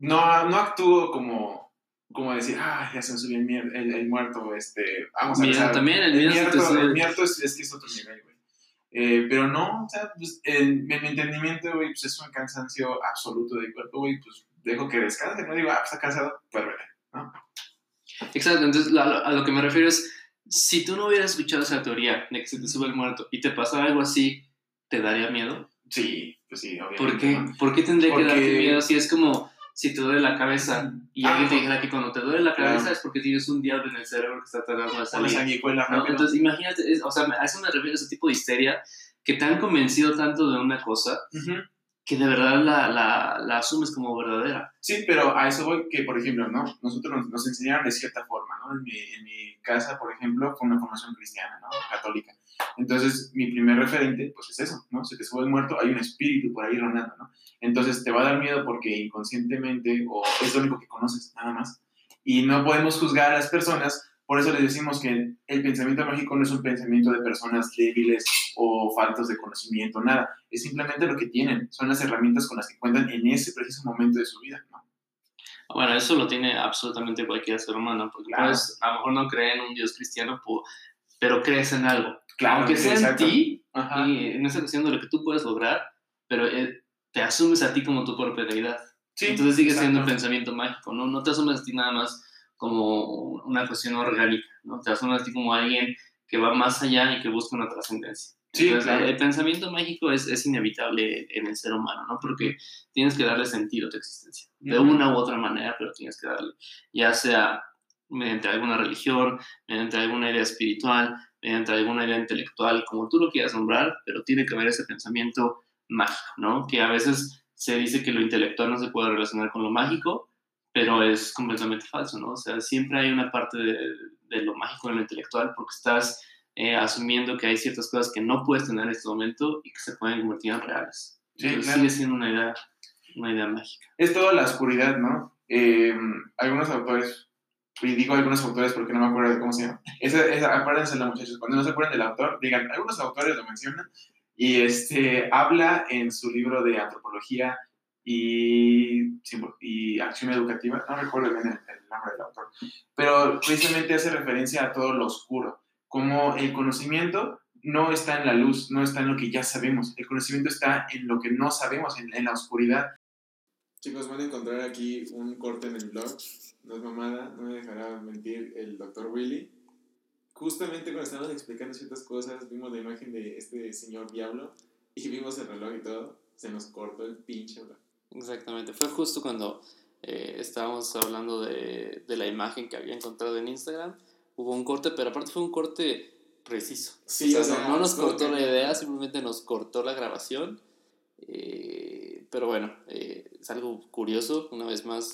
no, no actúo como... como decir, ah, ya se me subió el, mier- el, el muerto, este, vamos a ver. También, el, el mierto, el mierto es, es que es otro nivel, güey. Eh, pero no, o sea, pues, en mi entendimiento, güey, pues es un cansancio absoluto del cuerpo, güey, pues dejo que descanse, no digo, ah, está cansado, pues vete, ¿no? Exacto, entonces la, a lo que me refiero es, si tú no hubieras escuchado esa teoría de que se te sube el muerto y te pasara algo así, ¿te daría miedo? Sí, pues sí, obviamente. ¿Por qué? ¿No? ¿Por qué tendría Porque... que darte miedo si es como... si te duele la cabeza, y ah, alguien te dijera que cuando te duele la cabeza claro. es porque tienes un diablo en el cerebro que está tratando de salir, ¿no? Entonces imagínate, es, o sea, a eso me refiero, ese tipo de histeria, que te han convencido tanto de una cosa, uh-huh. que de verdad la, la, la asumes como verdadera. Sí, pero a eso voy, que por ejemplo, ¿no? Nosotros nos, nos enseñaron de cierta forma, ¿no? En mi, en mi casa, por ejemplo, fue una formación cristiana, ¿no? Católica. Entonces, mi primer referente, pues es eso, ¿no? Si te sube el muerto, hay un espíritu por ahí rondando, ¿no? Entonces, te va a dar miedo porque inconscientemente, o es lo único que conoces, nada más. Y no podemos juzgar a las personas, por eso les decimos que el pensamiento mágico no es un pensamiento de personas débiles o faltos de conocimiento, nada. Es simplemente lo que tienen, son las herramientas con las que cuentan en ese preciso momento de su vida, ¿no? Bueno, eso lo tiene absolutamente cualquier ser humano, porque claro. puedes, a lo mejor no creen en un Dios cristiano, pero crees en algo. Claro, aunque sea exacto. en ti, Ajá. y en esa cuestión de lo que tú puedes lograr, pero te asumes a ti como tu propia realidad. Sí, entonces sigue exacto. siendo un pensamiento mágico, ¿no? No te asumes a ti nada más como una cuestión orgánica, ¿no? Te asumes a ti como alguien que va más allá y que busca una trascendencia. Sí, entonces, claro. el, el pensamiento mágico es, es inevitable en el ser humano, ¿no? Porque tienes que darle sentido a tu existencia, de uh-huh. una u otra manera, pero tienes que darle, ya sea mediante alguna religión, mediante alguna idea espiritual, mediante alguna idea intelectual, como tú lo quieras nombrar, pero tiene que haber ese pensamiento mágico, ¿no? Que a veces se dice que lo intelectual no se puede relacionar con lo mágico, pero es completamente falso, ¿no? O sea, siempre hay una parte de, de lo mágico en lo intelectual porque estás eh, asumiendo que hay ciertas cosas que no puedes tener en este momento y que se pueden convertir en reales. Sí, claro. Sigue siendo una idea, una idea mágica. Es toda la oscuridad, ¿no? Eh, algunos autores... y digo algunos autores porque no me acuerdo de cómo se llama. Esa, esa, acuérdense, muchachos, cuando no se acuerdan del autor, digan, algunos autores lo mencionan, y este, habla en su libro de antropología y, y acción educativa, no recuerdo bien el, el nombre del autor, pero precisamente hace referencia a todo lo oscuro, como el conocimiento no está en la luz, no está en lo que ya sabemos. El conocimiento está en lo que no sabemos, en, en la oscuridad. Chicos, van a encontrar aquí un corte en el blog. No es mamada, no me dejará mentir el doctor Willy. Justamente cuando estábamos explicando ciertas cosas, vimos la imagen de este señor diablo y vimos el reloj y todo. Se nos cortó el pinche blog. Exactamente, fue justo cuando eh, estábamos hablando de, de la imagen que había encontrado en Instagram. Hubo un corte, pero aparte fue un corte preciso. Sí, o sea, o sea, no, no nos cortó que... la idea, simplemente nos cortó la grabación. Eh, pero bueno, eh, es algo curioso. Una vez más,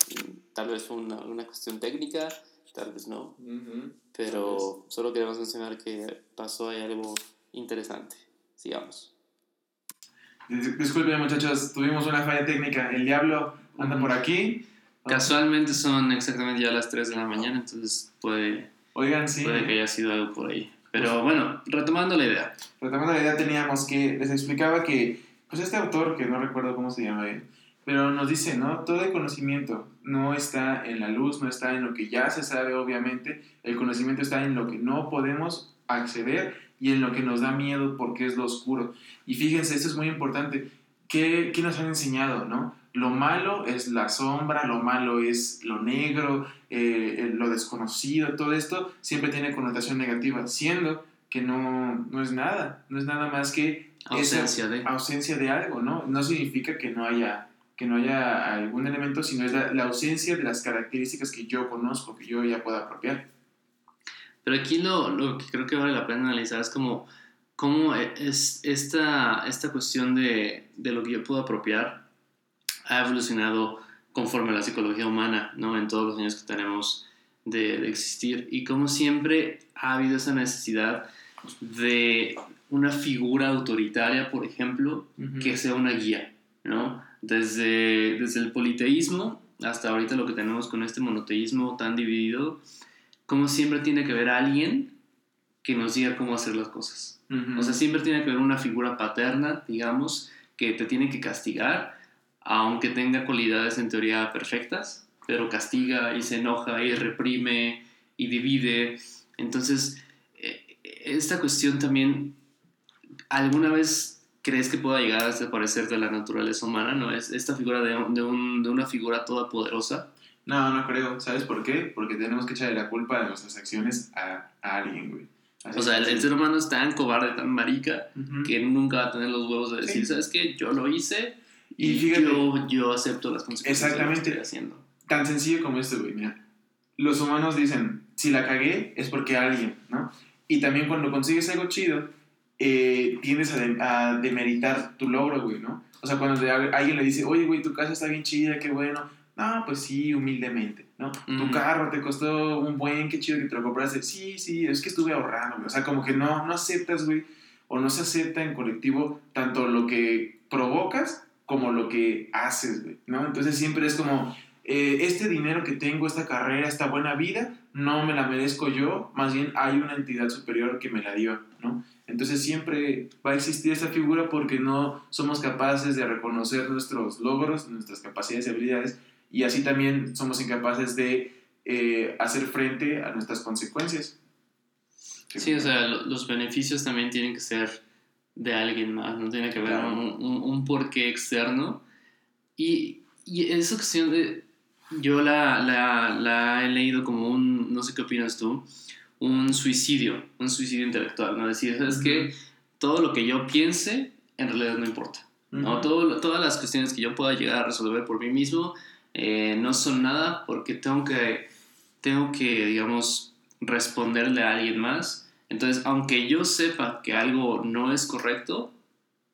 tal vez fue una, una cuestión técnica, tal vez no. Uh-huh. Pero vez. Solo queremos mencionar que pasó ahí algo interesante. Sigamos. Disculpen, muchachos, tuvimos una falla técnica. El diablo anda por aquí. Casualmente son exactamente ya las tres de la mañana, entonces puede, Oigan, sí. puede que haya sido algo por ahí. Pero bueno, retomando la idea. Retomando la idea, teníamos que... Les explicaba que, pues este autor, que no recuerdo cómo se llama él, pero nos dice, ¿no? Todo el conocimiento no está en la luz, no está en lo que ya se sabe, obviamente. El conocimiento está en lo que no podemos acceder y en lo que nos da miedo porque es lo oscuro. Y fíjense, esto es muy importante. ¿Qué, qué nos han enseñado, no? Lo malo es la sombra, lo malo es lo negro, eh, lo desconocido, todo esto siempre tiene connotación negativa, siendo que no, no es nada, no es nada más que ausencia, esa, de. ausencia de algo, ¿no? No significa que no haya, que no haya algún elemento, sino es la, la ausencia de las características que yo conozco, que yo ya puedo apropiar. Pero aquí lo, lo que creo que vale la pena analizar es como, cómo es esta, esta cuestión de, de lo que yo puedo apropiar ha evolucionado conforme a la psicología humana, ¿no? En todos los años que tenemos de, de existir. Y como siempre ha habido esa necesidad de una figura autoritaria, por ejemplo, uh-huh. que sea una guía, ¿no? Desde, desde el politeísmo hasta ahorita lo que tenemos con este monoteísmo tan dividido, como siempre tiene que haber alguien que nos diga cómo hacer las cosas. Uh-huh. O sea, siempre tiene que haber una figura paterna, digamos, que te tiene que castigar, aunque tenga cualidades en teoría perfectas, pero castiga y se enoja y reprime y divide. Entonces, esta cuestión también, ¿alguna vez crees que pueda llegar a desaparecer de la naturaleza humana? ¿No es esta figura de, un, de, un, de una figura todopoderosa? No, no creo. ¿Sabes por qué? Porque tenemos que echarle la culpa de nuestras acciones a, a alguien, güey. Así o sea, el, el ser humano es tan cobarde, tan marica, uh-huh. que nunca va a tener los huevos de decir, sí. ¿sabes qué? Yo lo hice... Y, y fíjate, yo, yo acepto las consecuencias de lo que estoy haciendo. Tan sencillo como esto, güey, mira. Los humanos dicen, si la cagué es porque alguien, ¿no? Y también cuando consigues algo chido, eh, tiendes a, de, a demeritar tu logro, güey, ¿no? O sea, cuando te, alguien le dice, oye, güey, tu casa está bien chida, qué bueno. No, pues sí, humildemente, ¿no? Mm. Tu carro te costó un buen, qué chido que te lo compraste. Sí, sí, es que estuve ahorrando, güey. O sea, como que no, no aceptas, güey, o no se acepta en colectivo tanto lo que provocas como lo que haces, güey, ¿no? Entonces siempre es como, eh, este dinero que tengo, esta carrera, esta buena vida, no me la merezco yo, más bien hay una entidad superior que me la dio, ¿no? Entonces siempre va a existir esa figura porque no somos capaces de reconocer nuestros logros, nuestras capacidades y habilidades, y así también somos incapaces de eh, hacer frente a nuestras consecuencias. Sí, sí, o sea, lo, los beneficios también tienen que ser de alguien más, no tiene que haber claro. un, un, un porqué externo. Y, y esa cuestión de... Yo la, la, la he leído como un... No sé qué opinas tú. Un suicidio. Un suicidio intelectual, ¿no? Decir, ¿sabes uh-huh. qué? Todo lo que yo piense, en realidad no importa. Uh-huh. ¿No? Todo, todas las cuestiones que yo pueda llegar a resolver por mí mismo eh, no son nada porque tengo que... Tengo que, digamos, responderle a alguien más. Entonces, aunque yo sepa que algo no es correcto,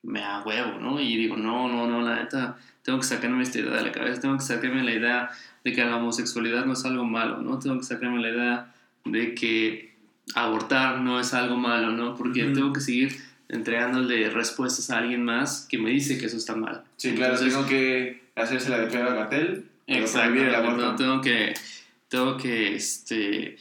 me da huevo, ¿no? Y digo, no, no, no, la neta, tengo que sacarme esta idea de la cabeza, tengo que sacarme la idea de que la homosexualidad no es algo malo, ¿no? Tengo que sacarme la idea de que abortar no es algo malo, ¿no? Porque uh-huh. tengo que seguir entregándole respuestas a alguien más que me dice que eso está mal. Sí, entonces, claro, tengo que hacerse la de Pedro Gatel. Exacto, no, tengo que, tengo que, este...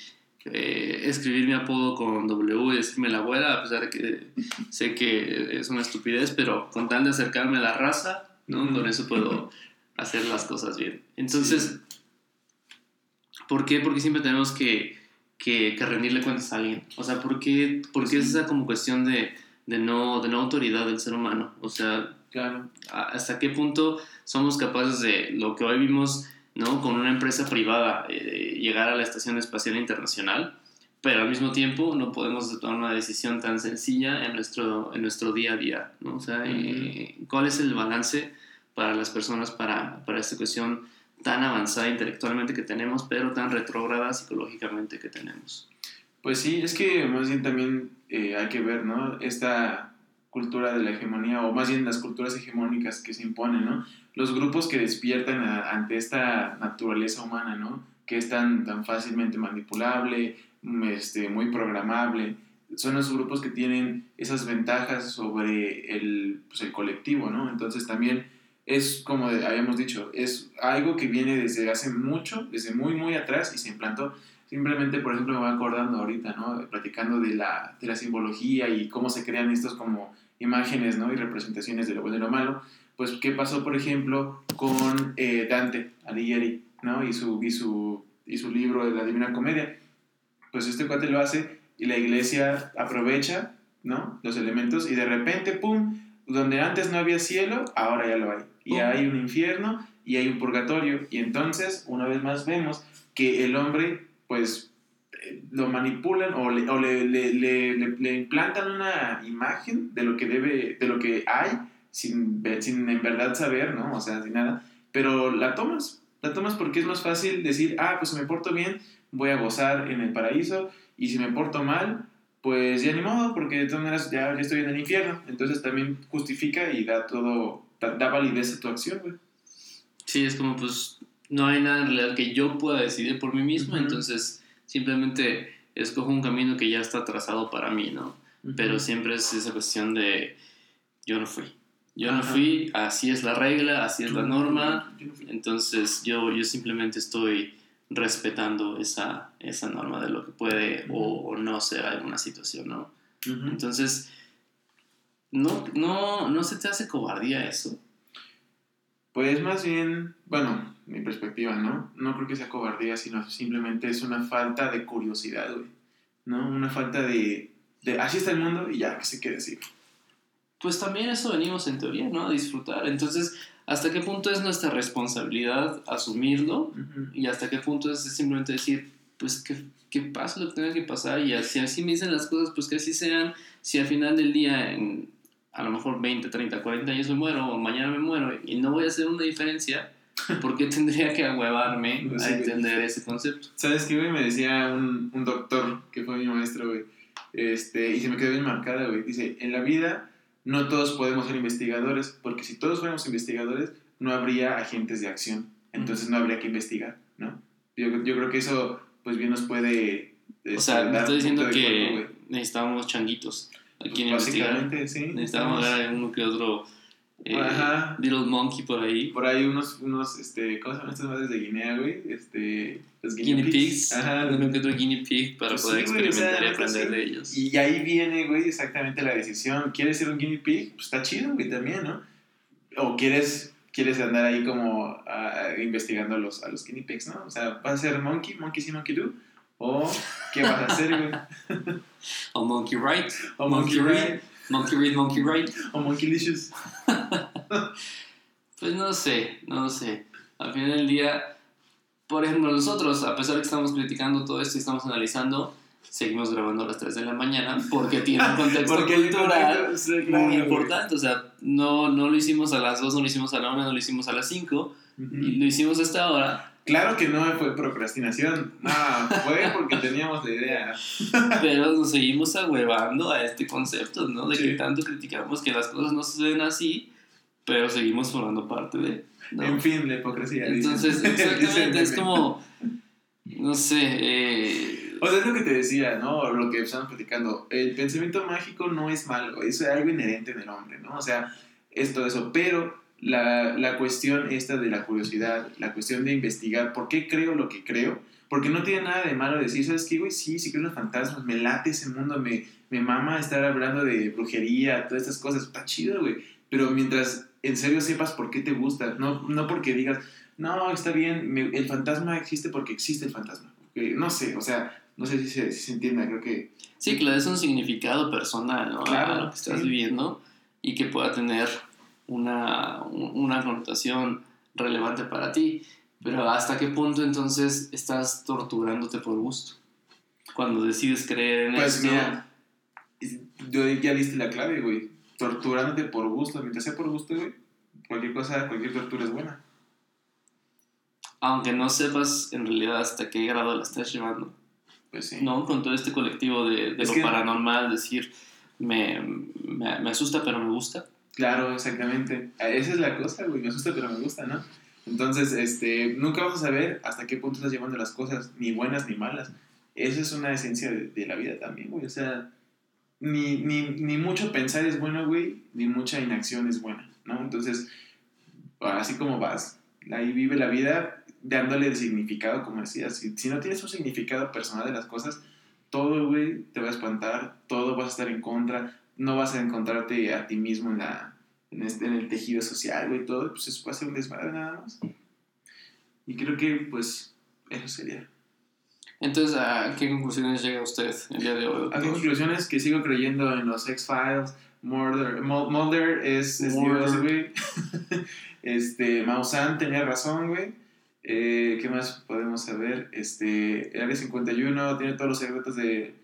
Eh, escribir mi apodo con W y decirme la abuela, a pesar de que sé que es una estupidez, pero con tal de acercarme a la raza, ¿no? Mm. Con eso puedo hacer las cosas bien. Entonces, sí. ¿Por qué? Porque siempre tenemos que que, que rendirle cuentas a alguien. O sea, ¿por qué, por qué sí. es esa como cuestión de, de, no, de no autoridad del ser humano? O sea, claro. ¿Hasta qué punto somos capaces de lo que hoy vimos, ¿no? Con una empresa privada eh, llegar a la Estación Espacial Internacional, pero al mismo tiempo no podemos tomar una decisión tan sencilla en nuestro, en nuestro día a día, ¿no? O sea, eh, ¿cuál es el balance para las personas, para, para esta cuestión tan avanzada intelectualmente que tenemos, pero tan retrógrada psicológicamente que tenemos? Pues sí, es que más bien también eh, hay que ver, ¿no? Esta cultura de la hegemonía, o más bien las culturas hegemónicas que se imponen, ¿no? Los grupos que despiertan a, ante esta naturaleza humana, ¿no? Que es tan, tan fácilmente manipulable, este, muy programable, son los grupos que tienen esas ventajas sobre el, pues el colectivo, ¿no? Entonces también es, como habíamos dicho, es algo que viene desde hace mucho, desde muy, muy atrás, y se implantó. Simplemente, por ejemplo, me voy acordando ahorita, ¿no? Platicando de la, de la simbología y cómo se crean estos como imágenes, ¿no? Y representaciones de lo bueno y lo malo. Pues, ¿qué pasó, por ejemplo, con eh, Dante Alighieri, ¿no? Y su, y, su, y su libro de la Divina Comedia. Pues este cuate lo hace y la iglesia aprovecha, ¿no? Los elementos y de repente, ¡pum! Donde antes no había cielo, ahora ya lo hay. Y ¡pum! Hay un infierno y hay un purgatorio. Y entonces, una vez más, vemos que el hombre, pues, lo manipulan o le, o le, le, le, le, le implantan una imagen de lo que debe, de lo que hay, sin, sin en verdad saber, ¿no? O sea, sin nada, pero la tomas, la tomas porque es más fácil decir, ah, pues si me porto bien, voy a gozar en el paraíso, y si me porto mal, pues ya ni modo, porque de todas maneras ya, ya estoy en el infierno. Entonces también justifica y da todo, da, da validez a tu acción, güey. Sí, es como, pues, no hay nada en realidad que yo pueda decidir por mí mismo, uh-huh. Entonces simplemente escojo un camino que ya está trazado para mí, ¿no? Uh-huh. Pero siempre es esa cuestión de, yo no fui. Yo no fui, así es la regla, así es la norma, entonces yo, yo simplemente estoy respetando esa, esa norma de lo que puede uh-huh. o, o no ser alguna situación, ¿no? Uh-huh. Entonces, ¿no, no, ¿no se te hace cobardía eso? Pues más bien, bueno, mi perspectiva, ¿no? No creo que sea cobardía, sino simplemente es una falta de curiosidad, güey, ¿no? Una falta de, de, así está el mundo y ya, que se quede así. Pues también eso venimos en teoría, ¿no? A disfrutar. Entonces, ¿hasta qué punto es nuestra responsabilidad asumirlo? Uh-huh. Y ¿hasta qué punto es simplemente decir, pues, que, que pase lo que tenga que pasar? Y así, así me dicen las cosas, pues que así sean. Si al final del día, en, a lo mejor veinte, treinta, cuarenta años me muero, o mañana me muero, y no voy a hacer una diferencia, ¿por qué tendría que ahuevarme no, a sí, entender güey. Ese concepto? ¿Sabes qué, güey? Me decía un, un doctor, que fue mi maestro, güey, este, y se me quedó bien marcada, güey. Dice, en la vida no todos podemos ser investigadores, porque si todos fuéramos investigadores, no habría agentes de acción. Entonces no habría que investigar, ¿no? Yo, yo creo que eso, pues bien nos puede... Es, o sea, me estoy diciendo que cuerpo, necesitamos changuitos a quien pues investigar. Sí. Necesitamos a uno que otro eh, little monkey por ahí. Por ahí unos, unos este, ¿cómo se llaman estas madres de Guinea, güey? Este, los guinea, guinea pigs. pigs. Ajá. Uno que otro guinea pig para pues poder sí, experimentar güey, y aprender sí. de ellos. Y ahí viene, güey, exactamente la decisión. ¿Quieres ser un guinea pig? Pues está chido, güey, también, ¿no? O quieres, quieres andar ahí como uh, investigando a los, a los guinea pigs, ¿no? O sea, ¿vas a ser monkey? ¿Monkey sí, monkey do? ¿O qué vas a hacer, güey? O monkey right. O monkey, monkey right. right. Monkey read, monkey write. O monkey licious. Pues no sé, no sé. Al final del día, por ejemplo, nosotros, a pesar de que estamos criticando todo esto y estamos analizando, seguimos grabando a las tres de la mañana porque tiene un contexto porque cultural muy claro, importante. O sea, no, no lo hicimos a las dos, no lo hicimos a la una, no lo hicimos a las cinco, uh-huh. y lo hicimos hasta ahora. Claro que no fue procrastinación, no, fue porque teníamos la idea. Pero nos seguimos ahuevando a este concepto, ¿no? De sí. que tanto criticamos que las cosas no suceden así, pero seguimos formando parte de... ¿no? En fin, la hipocresía. Entonces, dicen. exactamente, es como, no sé... Eh... O sea, es lo que te decía, ¿no? O lo que estamos platicando, el pensamiento mágico no es malo, eso es algo inherente en el hombre, ¿no? O sea, es todo eso, pero... La, la cuestión esta de la curiosidad, la cuestión de investigar por qué creo lo que creo, porque no tiene nada de malo decir, ¿sabes qué, güey? Sí, sí creo en los fantasmas, me late ese mundo, me, me mama estar hablando de brujería, todas estas cosas, está chido, güey, pero mientras en serio sepas por qué te gusta, no, no porque digas, no, está bien, me, el fantasma existe porque existe el fantasma, okay, no sé, o sea, No sé si se, si se entienda, creo que... Sí, que le des un significado personal, ¿no? Claro, a lo que estás sí. viviendo, y que pueda tener una, una connotación relevante para ti. Pero ¿hasta qué punto entonces estás torturándote por gusto? Cuando decides creer en pues esto... Pues mira, ya diste la clave, güey. Torturándote por gusto. Mientras sea por gusto, güey, cualquier cosa, cualquier tortura es buena. Aunque no sepas en realidad hasta qué grado la estás llevando. Pues sí. No, con todo este colectivo de, de lo que... paranormal, decir, me, me, me asusta pero me gusta. Claro, exactamente. Esa es la cosa, güey, me asusta pero me gusta, ¿no? Entonces, este, nunca vas a saber hasta qué punto estás llevando las cosas, ni buenas ni malas. Eso es una esencia de, de la vida también, güey. O sea, ni, ni, ni mucho pensar es bueno, güey, ni mucha inacción es buena, ¿no? Entonces, así como vas, ahí vive la vida dándole el significado, como decías. Si, si no tienes un significado personal de las cosas, todo, güey, te va a espantar, todo vas a estar en contra, no vas a encontrarte a ti mismo en la... En, este, en el tejido social, güey, todo, pues eso va a ser un desmadre nada más. Y creo que, pues, eso sería. Entonces, ¿a qué conclusiones llega usted el día de hoy? A qué conclusiones, que sigo creyendo en los X-Files, Mulder, Mulder es, es Dios, güey. este, Maussan tenía razón, güey. Eh, ¿Qué más podemos saber? Este, el Área cincuenta y uno tiene todos los secretos de,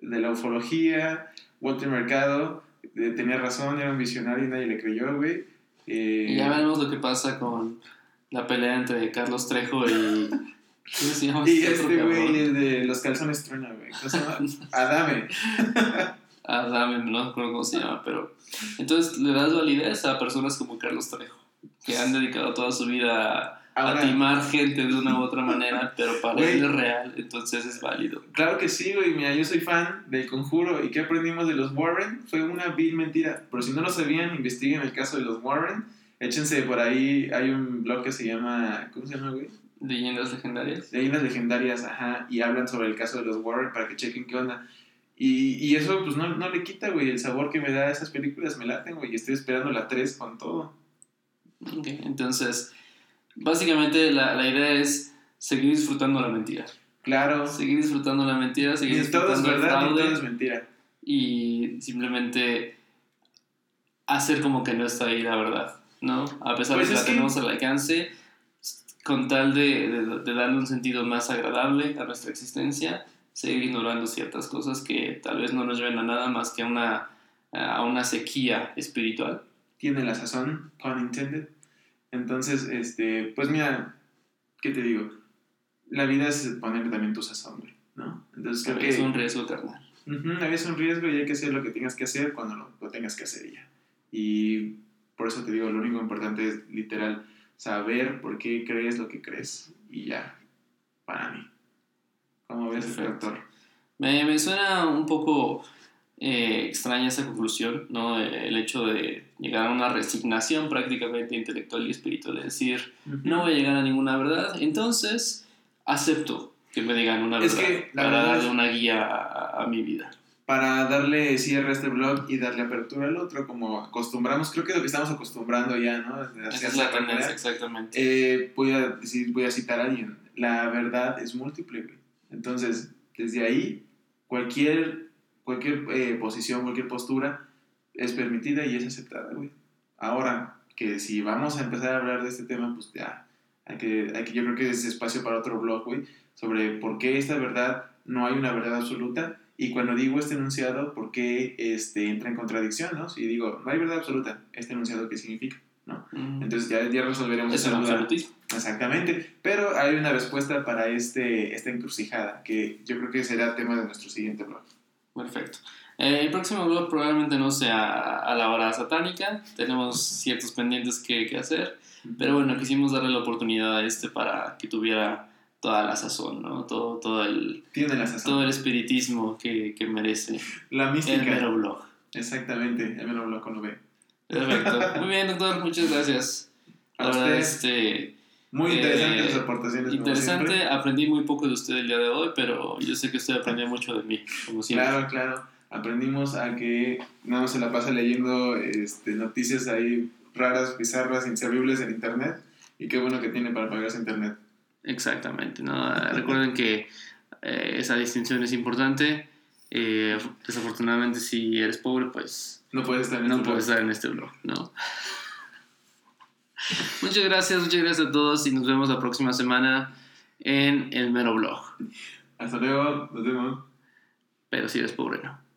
de la ufología. Walter Mercado tenía razón, era un visionario y nadie le creyó, güey. Eh, y ya veremos lo que pasa con la pelea entre Carlos Trejo y... ¿Cómo se llama? Y este güey, el de los calzones truena, güey. ¿Cómo se llama? Adame. Adame, no recuerdo cómo se llama, pero... Entonces, le das validez a personas como Carlos Trejo, que han dedicado toda su vida a, ahora, a timar gente de una u otra manera, pero para güey, él es real, entonces es válido. Claro que sí, güey. Mira, yo soy fan del Conjuro. ¿Y qué aprendimos de los Warren? Fue una vil mentira. Pero si no lo sabían, investiguen el caso de los Warren. Échense por ahí. Hay un blog que se llama... ¿Cómo se llama, güey? Leyendas Legendarias. Leyendas Legendarias, ajá. Y hablan sobre el caso de los Warren para que chequen qué onda. Y, y eso, pues, no, no le quita, güey. El sabor que me da esas películas me laten, güey. Y estoy esperando la tres con todo. Ok, entonces... Básicamente la, la idea es seguir disfrutando la mentira. Claro. Seguir disfrutando la mentira, seguir y disfrutando todo es verdad, el fraude. Y todo es mentira. Y simplemente hacer como que no está ahí la verdad, ¿no? A pesar pues de que la que... tenemos al alcance, con tal de, de, de darle un sentido más agradable a nuestra existencia, seguir ignorando ciertas cosas que tal vez no nos lleven a nada más que a una, a una sequía espiritual. Tiene la sazón, pun intended. Entonces, este, pues mira, ¿qué te digo? La vida es poner también tus sazón, ¿no? Entonces creo que es un riesgo, carnal. Uh-huh, la vida es un riesgo y hay que hacer lo que tengas que hacer cuando lo, lo tengas que hacer ya. Y por eso te digo, lo único importante es literal saber por qué crees lo que crees y ya, para mí. ¿Cómo ves el factor? Me, me suena un poco... Eh, extraña esa conclusión, ¿no? El hecho de llegar a una resignación prácticamente intelectual y espiritual, de decir, uh-huh, no voy a llegar a ninguna verdad, entonces acepto que me digan una es verdad que la para verdad darle una guía a, a mi vida. Para darle cierre a este blog y darle apertura al otro, como acostumbramos, creo que es lo que estamos acostumbrando ya, ¿no? Esa es la tendencia, exactamente. Eh, voy, a decir, voy a citar a alguien, la verdad es múltiple, güey. Entonces, desde ahí, cualquier... Cualquier eh, posición, cualquier postura es permitida y es aceptada, güey. Ahora, que si vamos a empezar a hablar de este tema, pues ya, hay que, hay que, yo creo que es espacio para otro blog, güey, sobre por qué esta verdad no hay una verdad absoluta y cuando digo este enunciado, por qué este, entra en contradicción, ¿no? Si digo, no hay verdad absoluta, este enunciado, ¿qué significa? ¿No? Mm. Entonces ya, ya resolveremos esa duda. Exactamente, pero hay una respuesta para este, esta encrucijada, que yo creo que será tema de nuestro siguiente blog. Perfecto. Eh, el próximo blog probablemente no sea a la hora satánica. Tenemos ciertos pendientes que, que hacer. Pero bueno, quisimos darle la oportunidad a este para que tuviera toda la sazón, ¿no? Todo, todo, el, Tiene la sazón. Todo el espiritismo que, que merece. La mística. El mero blog. Exactamente, el mero blog con lo ve. Perfecto. Muy bien, doctor. Muchas gracias. A la usted. Verdad, este... Muy interesante eh, las aportaciones. Interesante, aprendí muy poco de usted el día de hoy, pero yo sé que usted aprendió mucho de mí, como siempre. Claro, claro. Aprendimos a que no se la pasa leyendo este, noticias ahí raras, bizarras, inservibles en internet. Y qué bueno que tiene para pagarse internet. Exactamente, ¿no? Recuerden que Eh, esa distinción es importante. Eh, desafortunadamente, si eres pobre, pues no puedes estar en, no este, puedes blog. Estar en este blog, ¿no? Muchas gracias, muchas gracias a todos y nos vemos la próxima semana en el mero blog. Hasta luego, nos vemos. Pero si eres pobre, no.